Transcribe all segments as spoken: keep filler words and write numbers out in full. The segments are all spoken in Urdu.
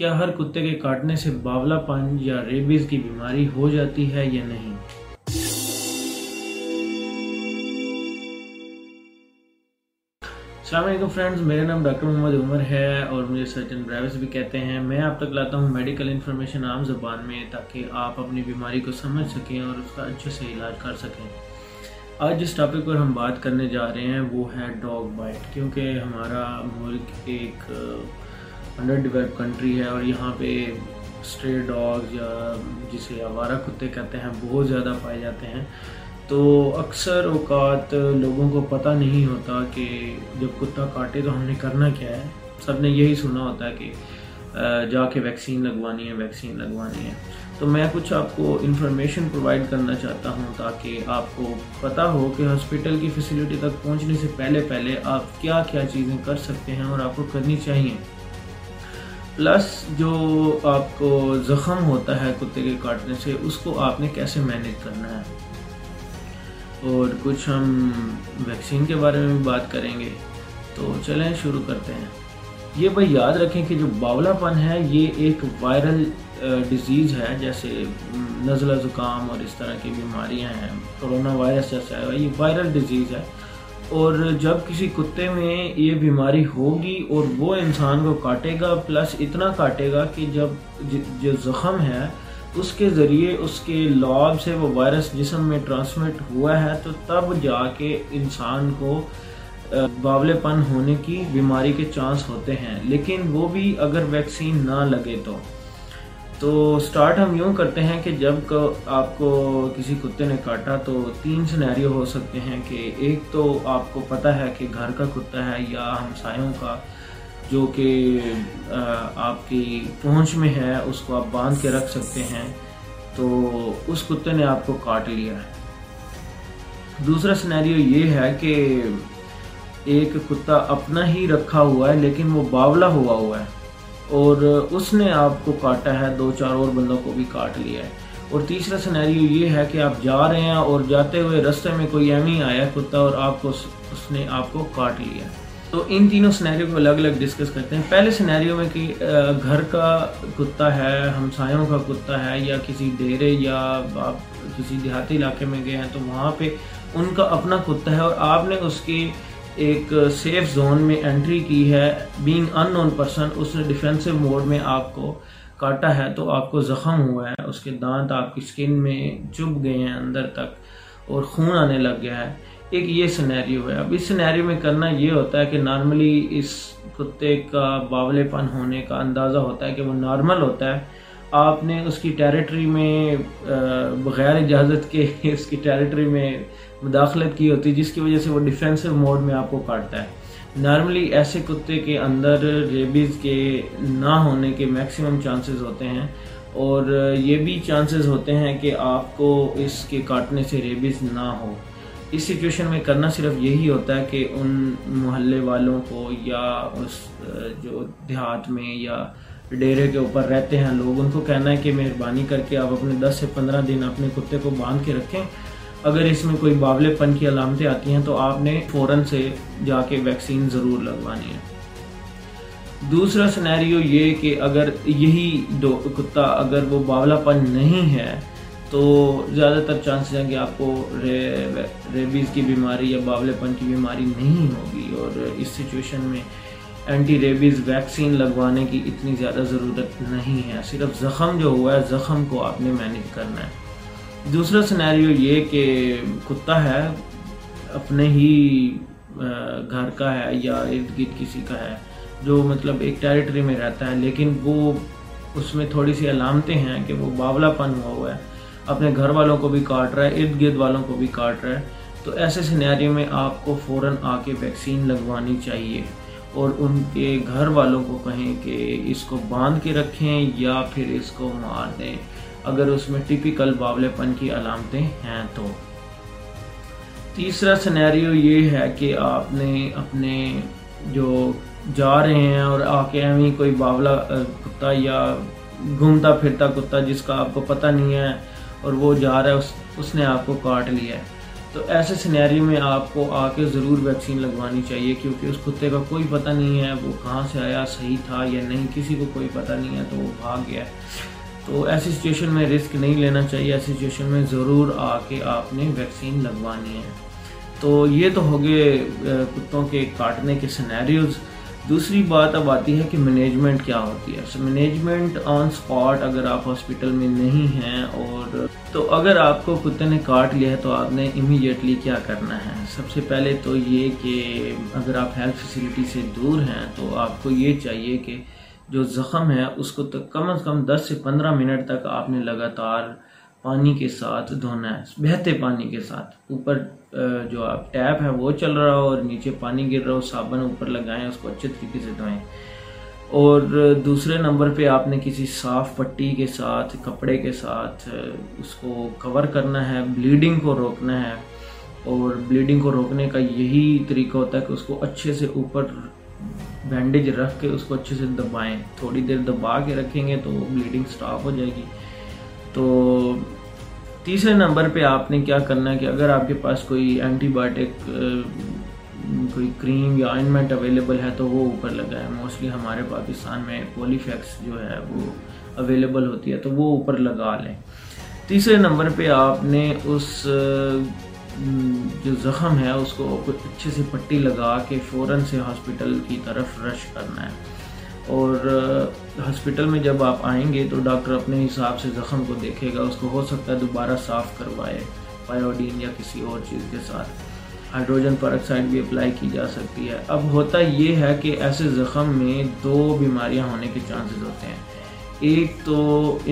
کیا ہر کتے کے کاٹنے سے باولا پن یا ریبیز کی بیماری ہو جاتی ہے یا نہیں؟ السلام علیکم فرینڈز، میرا نام ڈاکٹر محمد عمر ہے اور مجھے سرجن بریوس بھی کہتے ہیں۔ میں آپ تک لاتا ہوں میڈیکل انفارمیشن عام زبان میں تاکہ آپ اپنی بیماری کو سمجھ سکیں اور اس کا اچھے سے علاج کر سکیں۔ آج جس ٹاپک پر ہم بات کرنے جا رہے ہیں وہ ہے ڈاگ بائٹ، کیونکہ ہمارا ملک ایک انڈر ڈیولپ کنٹری ہے اور یہاں پہ اسٹرے ڈاگ یا جسے آوارہ کتے کہتے ہیں بہت زیادہ پائے جاتے ہیں۔ تو اکثر اوقات لوگوں کو پتہ نہیں ہوتا کہ جب کتا کاٹے تو ہم نے کرنا کیا ہے۔ سب نے یہی سنا ہوتا ہے کہ جا کے ویکسین لگوانی ہے ویکسین لگوانی ہے تو میں کچھ آپ کو انفارمیشن پرووائڈ کرنا چاہتا ہوں تاکہ آپ کو پتہ ہو کہ ہاسپٹل کی فیسلٹی تک پہنچنے سے پہلے پہلے آپ کیا کیا چیزیں کر سکتے ہیں اور آپ کو کرنی چاہیے۔ پلس جو آپ کو زخم ہوتا ہے کتے کے کاٹنے سے اس کو آپ نے کیسے مینیج کرنا ہے، اور کچھ ہم ویکسین کے بارے میں بھی بات کریں گے۔ تو چلیں شروع کرتے ہیں۔ یہ بھائی یاد رکھیں کہ جو باولا پن ہے یہ ایک وائرل ڈیزیز ہے، جیسے نزلہ زکام اور اس طرح کی بیماریاں ہیں، کرونا وائرس جیسا ہے، یہ وائرل ڈیزیز ہے۔ اور جب کسی کتے میں یہ بیماری ہوگی اور وہ انسان کو کاٹے گا، پلس اتنا کاٹے گا کہ جب جو زخم ہے اس کے ذریعے اس کے لاب سے وہ وائرس جسم میں ٹرانسمٹ ہوا ہے، تو تب جا کے انسان کو باولے پن ہونے کی بیماری کے چانس ہوتے ہیں، لیکن وہ بھی اگر ویکسین نہ لگے تو۔ تو سٹارٹ ہم یوں کرتے ہیں کہ جب آپ کو کسی کتے نے کاٹا تو تین سینیریو ہو سکتے ہیں کہ ایک تو آپ کو پتہ ہے کہ گھر کا کتا ہے یا ہمسایوں کا جو کہ آپ کی پہنچ میں ہے، اس کو آپ باندھ کے رکھ سکتے ہیں تو اس کتے نے آپ کو کاٹ لیا ہے۔ دوسرا سینیریو یہ ہے کہ ایک کتا اپنا ہی رکھا ہوا ہے لیکن وہ باولا ہوا ہوا ہے اور اس نے آپ کو کاٹا ہے، دو چار اور بندوں کو بھی کاٹ لیا ہے۔ اور تیسرا سینیریو یہ ہے کہ آپ جا رہے ہیں اور جاتے ہوئے رستے میں کوئی ایمی آیا کتا اور آپ کو اس نے آپ کو کاٹ لیا ہے۔ تو ان تینوں سینیریو کو الگ الگ ڈسکس کرتے ہیں۔ پہلے سینیریو میں کہ گھر کا کتا ہے، ہمسایوں کا کتا ہے، یا کسی ڈیرے یا آپ کسی دیہاتی علاقے میں گئے ہیں تو وہاں پہ ان کا اپنا کتا ہے اور آپ نے اس کی ایک سیف زون میں انٹری کی ہے، بینگ ان نون پرسن، اس نے ڈیفینسو موڈ میں آپ کو کاٹا ہے تو آپ کو زخم ہوا ہے، اس کے دانت آپ کی سکن میں چبھ گئے ہیں اندر تک اور خون آنے لگ گیا ہے۔ ایک یہ سینیریو ہے۔ اب اس سینیریو میں کرنا یہ ہوتا ہے کہ نارملی اس کتے کا باولے پن ہونے کا اندازہ ہوتا ہے کہ وہ نارمل ہوتا ہے، آپ نے اس کی ٹیریٹری میں بغیر اجازت کے اس کی ٹیریٹری میں مداخلت کی ہوتی ہے، جس کی وجہ سے وہ ڈیفینسو موڈ میں آپ کو کاٹتا ہے۔ نارملی ایسے کتے کے اندر ریبیز کے نہ ہونے کے میکسیمم چانسز ہوتے ہیں، اور یہ بھی چانسز ہوتے ہیں کہ آپ کو اس کے کاٹنے سے ریبیز نہ ہو۔ اس سچویشن میں کرنا صرف یہی ہوتا ہے کہ ان محلے والوں کو یا اس جو دیہات میں یا ڈیرے کے اوپر رہتے ہیں لوگ، ان کو کہنا ہے کہ مہربانی کر کے آپ اپنے دس سے پندرہ دن اپنے کتے کو باندھ کے رکھیں، اگر اس میں کوئی باولے پن کی علامتیں آتی ہیں تو آپ نے فوراً سے جا کے ویکسین ضرور لگوانی ہے۔ دوسرا سینیریو یہ کہ اگر یہی دو کتا اگر وہ باولا پن نہیں ہے تو زیادہ تر چانسز ہیں کہ آپ کو ریبیز کی بیماری یا باولے پن کی بیماری نہیں ہوگی، اور اس سچویشن میں اینٹی ریبیز ویکسین لگوانے کی اتنی زیادہ ضرورت نہیں ہے، صرف زخم جو ہوا ہے زخم کو آپ نے مینیج کرنا ہے۔ دوسرا سینیریو یہ کہ کتا ہے اپنے ہی گھر کا ہے یا ارد گرد کسی کا ہے، جو مطلب ایک ٹیریٹری میں رہتا ہے، لیکن وہ اس میں تھوڑی سی علامتیں ہیں کہ وہ باولا پن ہوا ہوا ہے، اپنے گھر والوں کو بھی کاٹ رہا ہے، ارد گرد والوں کو بھی کاٹ رہا ہے، تو ایسے سینیریو میں آپ کو فوراً آ کے ویکسین لگوانی چاہیے اور ان کے گھر والوں کو کہیں کہ اس کو باندھ کے رکھیں یا پھر اس کو مار دیں اگر اس میں ٹپیکل باولے پن کی علامتیں ہیں تو۔ تیسرا سینیریو یہ ہے کہ آپ نے اپنے جو جا رہے ہیں اور آ کے ہمیں کوئی باولا کتا یا گھومتا پھرتا کتا جس کا آپ کو پتہ نہیں ہے اور وہ جا رہا ہے، اس اس نے آپ کو کاٹ لیا ہے، تو ایسے سینیریو میں آپ کو آ کے ضرور ویکسین لگوانی چاہیے، کیونکہ اس کتے کا کوئی پتہ نہیں ہے وہ کہاں سے آیا، صحیح تھا یا نہیں، کسی کو کوئی پتہ نہیں ہے، تو وہ بھاگ گیا ہے۔ تو ایسی سچویشن میں رسک نہیں لینا چاہیے، ایسی سچویشن میں ضرور آ کے آپ نے ویکسین لگوانی ہے۔ تو یہ تو ہو گئے کتوں کے کاٹنے کے سینیریوز۔ دوسری بات اب آتی ہے کہ مینجمنٹ کیا ہوتی ہے۔ مینجمنٹ آن اسپاٹ، اگر آپ ہاسپٹل میں نہیں ہیں اور تو اگر آپ کو کتے نے کاٹ لیا ہے تو آپ نے امیڈیٹلی کیا کرنا ہے؟ سب سے پہلے تو یہ کہ اگر آپ ہیلتھ فیسلٹی سے دور ہیں تو آپ کو یہ چاہیے کہ جو زخم ہے اس کو کم از کم دس سے پندرہ منٹ تک آپ نے لگاتار پانی کے ساتھ دھونا ہے، بہتے پانی کے ساتھ۔ اوپر جو آپ ٹیپ ہے وہ چل رہا ہو اور نیچے پانی گر رہا ہو، صابن اوپر لگائیں، اس کو اچھے طریقے سے دھوئیں۔ اور دوسرے نمبر پہ آپ نے کسی صاف پٹی کے ساتھ، کپڑے کے ساتھ اس کو کور کرنا ہے، بلیڈنگ کو روکنا ہے۔ اور بلیڈنگ کو روکنے کا یہی طریقہ ہوتا ہے کہ اس کو اچھے سے اوپر بینڈیج رکھ کے اس کو اچھے سے دبائیں، تھوڑی دیر دبا کے رکھیں گے تو بلیڈنگ سٹاپ ہو جائے گی۔ تو تیسرے نمبر پہ آپ نے کیا کرنا ہے کہ اگر آپ کے پاس کوئی اینٹی بائیوٹک، کوئی کریم یا آئنمنٹ اویلیبل ہے تو وہ اوپر لگائیں۔ موسٹلی ہمارے پاکستان میں پولی فیکس جو ہے وہ اویلیبل ہوتی ہے تو وہ اوپر لگا لیں۔ تیسرے نمبر پہ آپ نے اس جو زخم ہے اس کو اچھے سے پٹی لگا کے فوراً سے ہاسپٹل کی طرف رش کرنا ہے۔ اور ہسپتال میں جب آپ آئیں گے تو ڈاکٹر اپنے حساب سے زخم کو دیکھے گا، اس کو ہو سکتا ہے دوبارہ صاف کروائے پائیوڈین یا کسی اور چیز کے ساتھ، ہائیڈروجن پر آکسائڈ بھی اپلائی کی جا سکتی ہے۔ اب ہوتا یہ ہے کہ ایسے زخم میں دو بیماریاں ہونے کے چانسز ہوتے ہیں، ایک تو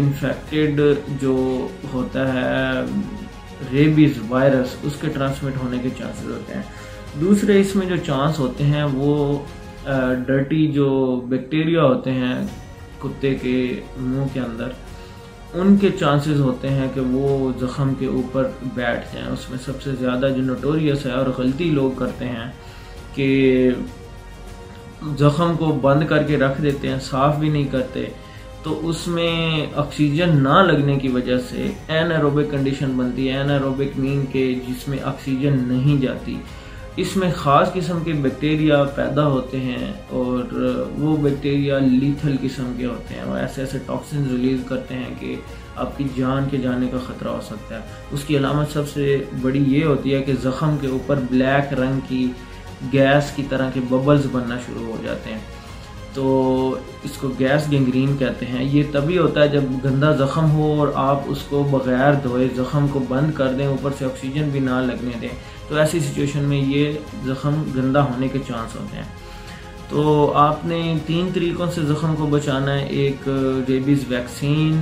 انفیکٹڈ جو ہوتا ہے ریبیز وائرس اس کے ٹرانسمٹ ہونے کے چانسز ہوتے ہیں، دوسرے اس میں جو چانس ہوتے ہیں وہ ڈرٹی جو بیکٹیریا ہوتے ہیں کتے کے منہ کے اندر، ان کے چانسز ہوتے ہیں کہ وہ زخم کے اوپر بیٹھ جائیں۔ اس میں سب سے زیادہ جو نوٹوریس ہے اور غلطی لوگ کرتے ہیں کہ زخم کو بند کر کے رکھ دیتے ہیں، صاف بھی نہیں کرتے، تو اس میں آکسیجن نہ لگنے کی وجہ سے این ایروبک کنڈیشن بنتی ہے۔ این ایروبک مین کہ جس میں آکسیجن نہیں جاتی، اس میں خاص قسم کے بیکٹیریا پیدا ہوتے ہیں اور وہ بیکٹیریا لیتھل قسم کے ہوتے ہیں، وہ ایسے ایسے ٹاکسن ریلیز کرتے ہیں کہ آپ کی جان کے جانے کا خطرہ ہو سکتا ہے۔ اس کی علامت سب سے بڑی یہ ہوتی ہے کہ زخم کے اوپر بلیک رنگ کی گیس کی طرح کے ببلز بننا شروع ہو جاتے ہیں، تو اس کو گیس گنگرین کہتے ہیں۔ یہ تبھی ہوتا ہے جب گندہ زخم ہو اور آپ اس کو بغیر دھوئے زخم کو بند کر دیں، اوپر سے آکسیجن بھی نہ لگنے دیں، تو ایسی سچویشن میں یہ زخم گندہ ہونے کے چانس ہوتے ہیں۔ تو آپ نے تین طریقوں سے زخم کو بچانا ہے، ایک rabies vaccine,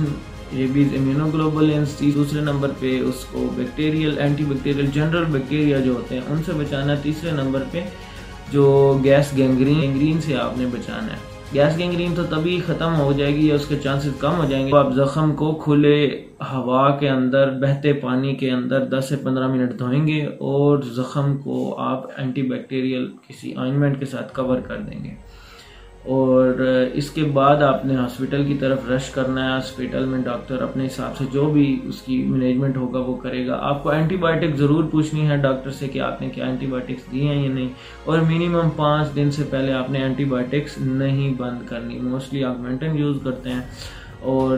rabies immunoglobulins, دوسرے نمبر پہ اس کو bacterial, anti bacterial, general bacteria جو ہوتے ہیں ان سے بچانا ہے، تیسرے نمبر پہ جو گیس گینگرین گینگرین سے آپ نے بچانا ہے۔ گیس گینگرین تو تبھی ختم ہو جائے گی یا اس کے چانسز کم ہو جائیں گے آپ زخم کو کھلے ہوا کے اندر، بہتے پانی کے اندر دس سے پندرہ منٹ دھوئیں گے اور زخم کو آپ اینٹی بیکٹیریل کسی آئنمنٹ کے ساتھ کور کر دیں گے۔ اور اس کے بعد آپ نے ہاسپٹل کی طرف رش کرنا ہے۔ ہاسپٹل میں ڈاکٹر اپنے حساب سے جو بھی اس کی مینجمنٹ ہوگا وہ کرے گا۔ آپ کو اینٹی بائیوٹک ضرور پوچھنی ہے ڈاکٹر سے کہ آپ نے کیا اینٹی بائیوٹکس دی ہیں یا نہیں، اور منیمم پانچ دن سے پہلے آپ نے اینٹی بائیوٹکس نہیں بند کرنی۔ موسٹلی آگمنٹن یوز کرتے ہیں، اور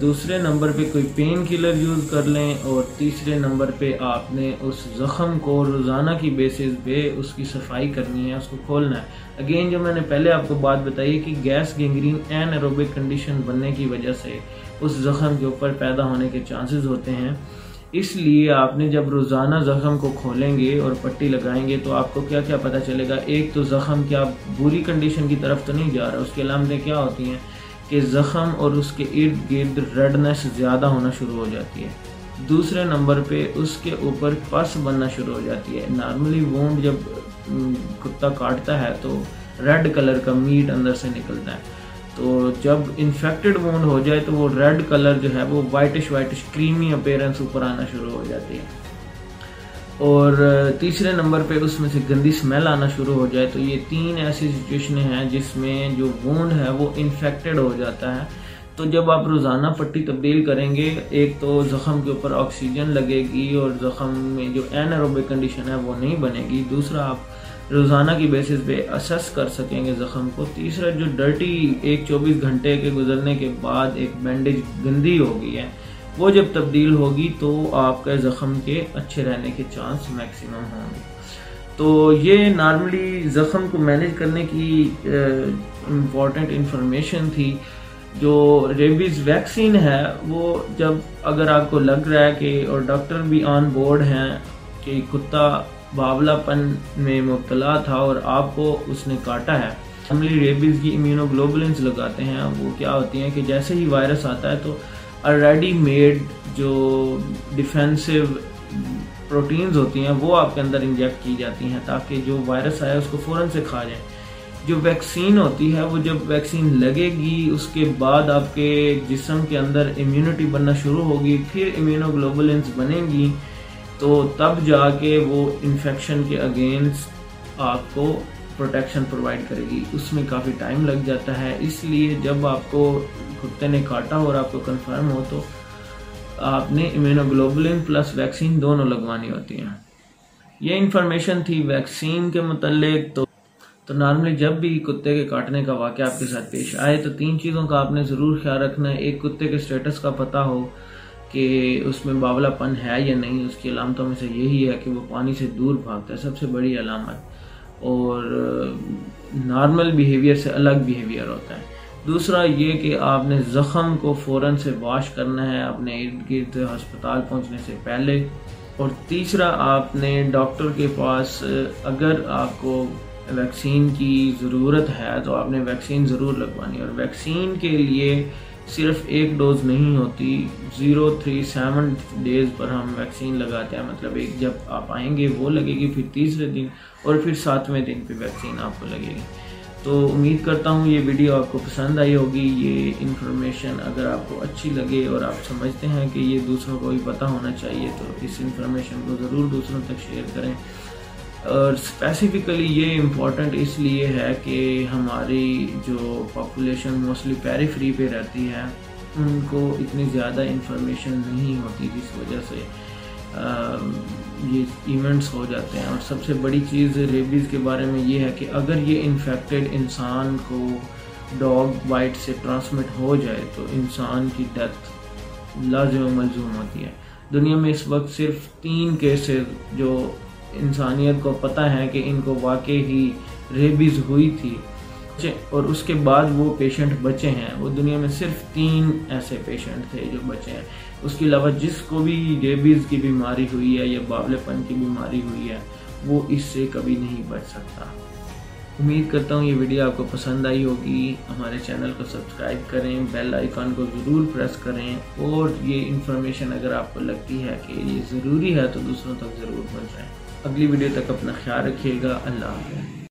دوسرے نمبر پہ کوئی پین کلر یوز کر لیں، اور تیسرے نمبر پہ آپ نے اس زخم کو روزانہ کی بیسس پہ اس کی صفائی کرنی ہے، اس کو کھولنا ہے۔ اگین جو میں نے پہلے آپ کو بات بتائی کہ gas gangrene anaerobic condition بننے کی وجہ سے اس زخم کے اوپر پیدا ہونے کے چانسز ہوتے ہیں، اس لیے آپ نے جب روزانہ زخم کو کھولیں گے اور پٹی لگائیں گے تو آپ کو کیا کیا پتہ چلے گا۔ ایک تو زخم کیا بری کنڈیشن کی طرف تو نہیں جا رہا، اس کی علامتیں کیا ہوتی ہیں کہ زخم اور اس کے ارد گرد ریڈنس زیادہ ہونا شروع ہو جاتی ہے، دوسرے نمبر پہ اس کے اوپر پس بننا شروع ہو جاتی ہے۔ نارملی وونڈ جب کتا کاٹتا ہے تو ریڈ کلر کا میٹ اندر سے نکلتا ہے، تو جب انفیکٹڈ وونڈ ہو جائے تو وہ ریڈ کلر جو ہے وہ وائٹش وائٹش کریمی اپیرنس اوپر آنا شروع ہو جاتی ہے، اور تیسرے نمبر پہ اس میں سے گندی سمیل آنا شروع ہو جائے۔ تو یہ تین ایسی سچویشنیں ہیں جس میں جو وونڈ ہے وہ انفیکٹڈ ہو جاتا ہے، تو جب آپ روزانہ پٹی تبدیل کریں گے، ایک تو زخم کے اوپر آکسیجن لگے گی اور زخم میں جو این ایروبک کنڈیشن ہے وہ نہیں بنے گی، دوسرا آپ روزانہ کی بیسس پہ اسیس کر سکیں گے زخم کو، تیسرا جو ڈرٹی ایک چوبیس گھنٹے کے گزرنے کے بعد ایک بینڈیج گندی ہوگی ہے وہ جب تبدیل ہوگی تو آپ کا زخم کے اچھے رہنے کے چانس میکسیمم ہوں گے۔ تو یہ نارملی زخم کو مینیج کرنے کی امپورٹنٹ انفارمیشن تھی۔ جو ریبیز ویکسین ہے وہ جب اگر آپ کو لگ رہا ہے کہ اور ڈاکٹر بھی آن بورڈ ہیں کہ کتا باولا پن میں مبتلا تھا اور آپ کو اس نے کاٹا ہے، نارملی ریبیز کی امیونو گلوبولنس لگاتے ہیں، وہ کیا ہوتی ہیں کہ جیسے ہی وائرس آتا ہے تو آلریڈی میڈ جو ڈیفینسو پروٹینز ہوتی ہیں وہ آپ کے اندر انجیکٹ کی جاتی ہیں تاکہ جو وائرس آیا اس کو فوراً سے کھا جائے۔ جو ویکسین ہوتی ہے وہ جب ویکسین لگے گی اس کے بعد آپ کے جسم کے اندر امیونٹی بننا شروع ہوگی، پھر امیونو گلوبولنس بنیں گی تو تب جا کے وہ انفیکشن کے اگینسٹ آپ کو پروٹیکشن پرووائڈ کرے گی، اس میں کافی ٹائم لگ جاتا ہے۔ اس لیے جب آپ کو کتے نے کاٹا اور آپ کو کنفرم ہو تو آپ نے امیونو گلوبولن پلس ویکسین دونوں لگوانی ہوتی ہیں۔ یہ انفارمیشن تھی ویکسین کے متعلق۔ تو تو نارملی جب بھی کتے کے کاٹنے کا واقعہ آپ کے ساتھ پیش آئے تو تین چیزوں کا آپ نے ضرور خیال رکھنا ہے۔ ایک، کتے کے سٹیٹس کا پتہ ہو کہ اس میں باولا پن ہے یا نہیں، اس کی علامتوں میں سے یہی ہے کہ وہ پانی سے دور بھاگتا ہے، سب سے بڑی علامت، اور نارمل بیہیویئر سے الگ بیہیویئر ہوتا ہے۔ دوسرا یہ کہ آپ نے زخم کو فوراً سے واش کرنا ہے اپنے ارد گرد ہسپتال پہنچنے سے پہلے، اور تیسرا آپ نے ڈاکٹر کے پاس اگر آپ کو ویکسین کی ضرورت ہے تو آپ نے ویکسین ضرور لگوانی، اور ویکسین کے لیے صرف ایک ڈوز نہیں ہوتی، زیرو تھری سیون ڈیز پر ہم ویکسین لگاتے ہیں، مطلب ایک جب آپ آئیں گے وہ لگے گی، پھر تیسرے دن اور پھر ساتویں دن پہ ویکسین آپ کو لگے گی۔ تو امید کرتا ہوں یہ ویڈیو آپ کو پسند آئی ہوگی۔ یہ انفارمیشن اگر آپ کو اچھی لگے اور آپ سمجھتے ہیں کہ یہ دوسروں کو بھی پتہ ہونا چاہیے تو اس انفارمیشن کو ضرور دوسروں تک شیئر کریں، اور اسپیسیفکلی یہ امپورٹنٹ اس لیے ہے کہ ہماری جو پاپولیشن موسٹلی پیری فری پہ رہتی ہے ان کو اتنی زیادہ انفارمیشن نہیں ہوتی، جس وجہ سے یہ ایونٹس ہو جاتے ہیں۔ اور سب سے بڑی چیز ریبیز کے بارے میں یہ ہے کہ اگر یہ انفیکٹڈ انسان کو ڈاگ بائٹ سے ٹرانسمٹ ہو جائے تو انسان کی ڈیتھ لازم و ملزوم ہوتی ہے۔ دنیا میں اس وقت صرف تین کیسز جو انسانیت کو پتہ ہے کہ ان کو واقعی ہی ریبیز ہوئی تھی اور اس کے بعد وہ پیشنٹ بچے ہیں، وہ دنیا میں صرف تین ایسے پیشنٹ تھے جو بچے ہیں۔ اس کے علاوہ جس کو بھی ریبیز کی بیماری ہوئی ہے یا باولے پن کی بیماری ہوئی ہے وہ اس سے کبھی نہیں بچ سکتا۔ امید کرتا ہوں یہ ویڈیو آپ کو پسند آئی ہوگی۔ ہمارے چینل کو سبسکرائب کریں، بیل آئیکن کو ضرور پریس کریں، اور یہ انفارمیشن اگر آپ کو لگتی ہے کہ یہ ضروری ہے تو دوسروں تک ضرور پہنچائیں۔ اگلی ویڈیو تک اپنا خیال رکھیے گا۔ اللہ حافظ۔